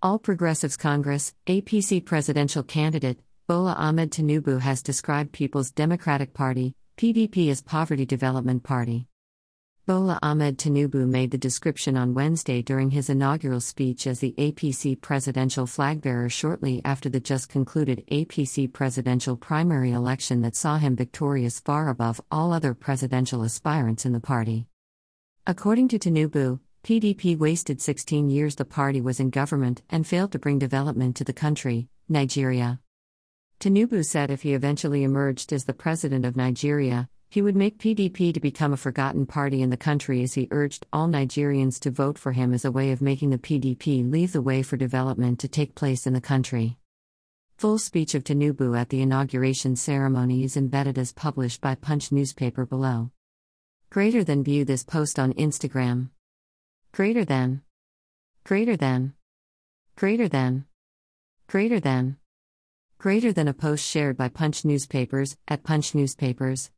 All Progressives Congress, APC presidential candidate, Bola Ahmed Tinubu has described People's Democratic Party, PDP, as Poverty Development Party. Bola Ahmed Tinubu made the description on Wednesday during his inaugural speech as the APC presidential flagbearer shortly after the just-concluded APC presidential primary election that saw him victorious far above all other presidential aspirants in the party. According to Tinubu, PDP wasted 16 years the party was in government and failed to bring development to the country, Nigeria. Tinubu said if he eventually emerged as the president of Nigeria, he would make PDP to become a forgotten party in the country as he urged all Nigerians to vote for him as a way of making the PDP leave the way for development to take place in the country. Full speech of Tinubu at the inauguration ceremony is embedded as published by Punch newspaper below. Greater than view this post on Instagram. Greater than a post shared by Punch newspapers at Punch newspapers.